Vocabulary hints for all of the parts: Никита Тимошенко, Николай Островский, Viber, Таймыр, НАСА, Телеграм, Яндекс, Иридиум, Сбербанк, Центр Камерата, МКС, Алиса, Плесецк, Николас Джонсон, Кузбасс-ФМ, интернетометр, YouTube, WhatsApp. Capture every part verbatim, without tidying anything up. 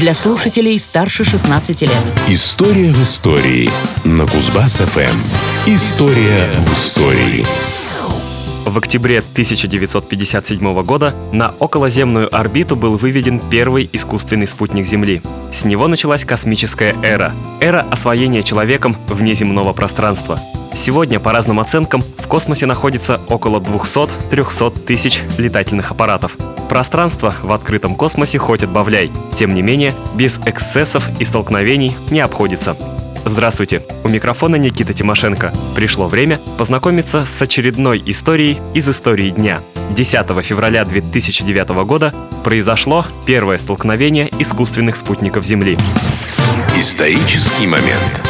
для слушателей старше шестнадцати лет. История в истории на Кузбасс-ФМ. История в истории. В октябре тысяча девятьсот пятьдесят седьмого года на околоземную орбиту был выведен первый искусственный спутник Земли. С него началась космическая эра, эра освоения человеком внеземного пространства. Сегодня, по разным оценкам, в космосе находится около двухсот-трехсот тысяч летательных аппаратов. Пространство в открытом космосе хоть отбавляй. Тем не менее, без эксцессов и столкновений не обходится. Здравствуйте, у микрофона Никита Тимошенко. Пришло время познакомиться с очередной историей из истории дня. десятого февраля две тысячи девятого года произошло первое столкновение искусственных спутников Земли. Исторический момент.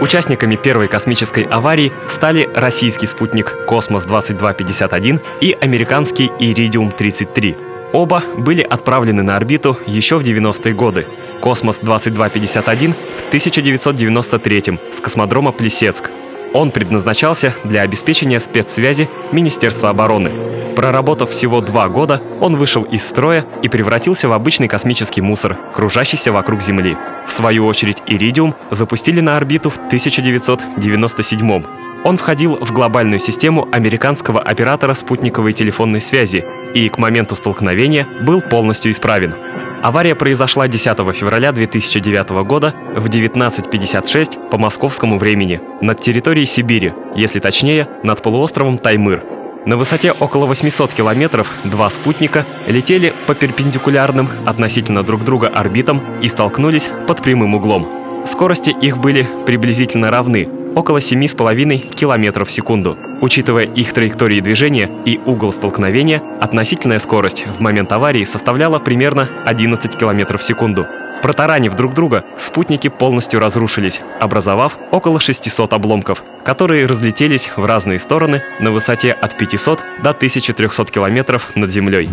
Участниками первой космической аварии стали российский спутник «Космос-двадцать два пятьдесят один» и американский «Иридиум-тридцать три». Оба были отправлены на орбиту еще в девяностые годы. «Космос-двадцать два пятьдесят один» в тысяча девятьсот девяносто третьем с космодрома Плесецк. Он предназначался для обеспечения спецсвязи Министерства обороны. Проработав всего два года, он вышел из строя и превратился в обычный космический мусор, кружащийся вокруг Земли. В свою очередь «Иридиум» запустили на орбиту в тысяча девятьсот девяносто седьмом. Он входил в глобальную систему американского оператора спутниковой телефонной связи и к моменту столкновения был полностью исправен. Авария произошла десятого февраля две тысячи девятого года в девятнадцать пятьдесят шесть по московскому времени над территорией Сибири, если точнее, над полуостровом Таймыр. На высоте около восьмисот километров два спутника летели по перпендикулярным относительно друг друга орбитам и столкнулись под прямым углом. Скорости их были приблизительно равны, около семи с половиной километров в секунду. Учитывая их траектории движения и угол столкновения, относительная скорость в момент аварии составляла примерно одиннадцать километров в секунду. Протаранив друг друга, спутники полностью разрушились, образовав около шестисот обломков, которые разлетелись в разные стороны на высоте от пятисот до тысячи трехсот километров над землей.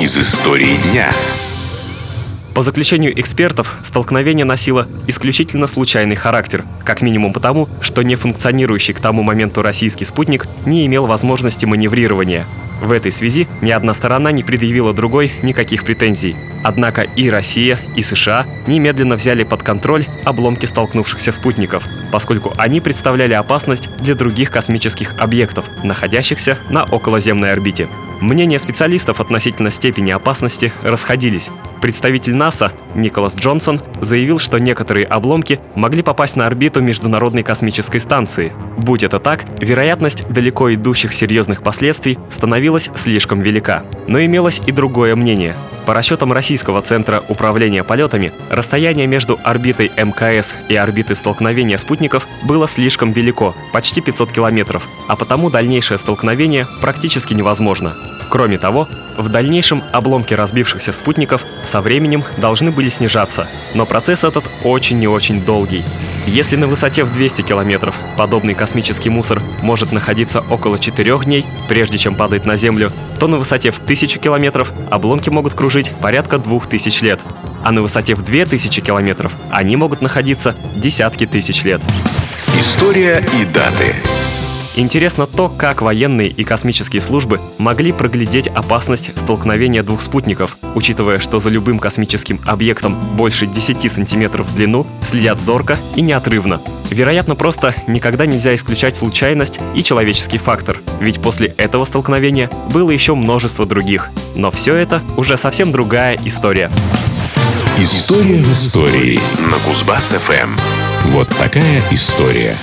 Из истории дня. По заключению экспертов, столкновение носило исключительно случайный характер, как минимум потому, что нефункционирующий к тому моменту российский спутник не имел возможности маневрирования. В этой связи ни одна сторона не предъявила другой никаких претензий. Однако и Россия, и США немедленно взяли под контроль обломки столкнувшихся спутников, поскольку они представляли опасность для других космических объектов, находящихся на околоземной орбите. Мнения специалистов относительно степени опасности расходились. Представитель НАСА Николас Джонсон заявил, что некоторые обломки могли попасть на орбиту Международной космической станции. Будь это так, вероятность далеко идущих серьезных последствий становилась слишком велика. Но имелось и другое мнение. По расчетам Российского центра управления полетами, расстояние между орбитой МКС и орбитой столкновения спутников было слишком велико, почти пятьсот километров, а потому дальнейшее столкновение практически невозможно. Кроме того, в дальнейшем обломки разбившихся спутников со временем должны были снижаться, но процесс этот очень и очень долгий. Если на высоте в двести километров подобный космический мусор может находиться около четырёх дней, прежде чем падать на Землю, то на высоте в тысячу километров обломки могут кружить порядка двух тысяч лет, а на высоте в две тысячи километров они могут находиться десятки тысяч лет. История и даты. Интересно то, как военные и космические службы могли проглядеть опасность столкновения двух спутников, учитывая, что за любым космическим объектом больше десяти сантиметров в длину следят зорко и неотрывно. Вероятно, просто никогда нельзя исключать случайность и человеческий фактор, ведь после этого столкновения было еще множество других. Но все это уже совсем другая история. История в истории на Кузбасс-ФМ. Вот такая история.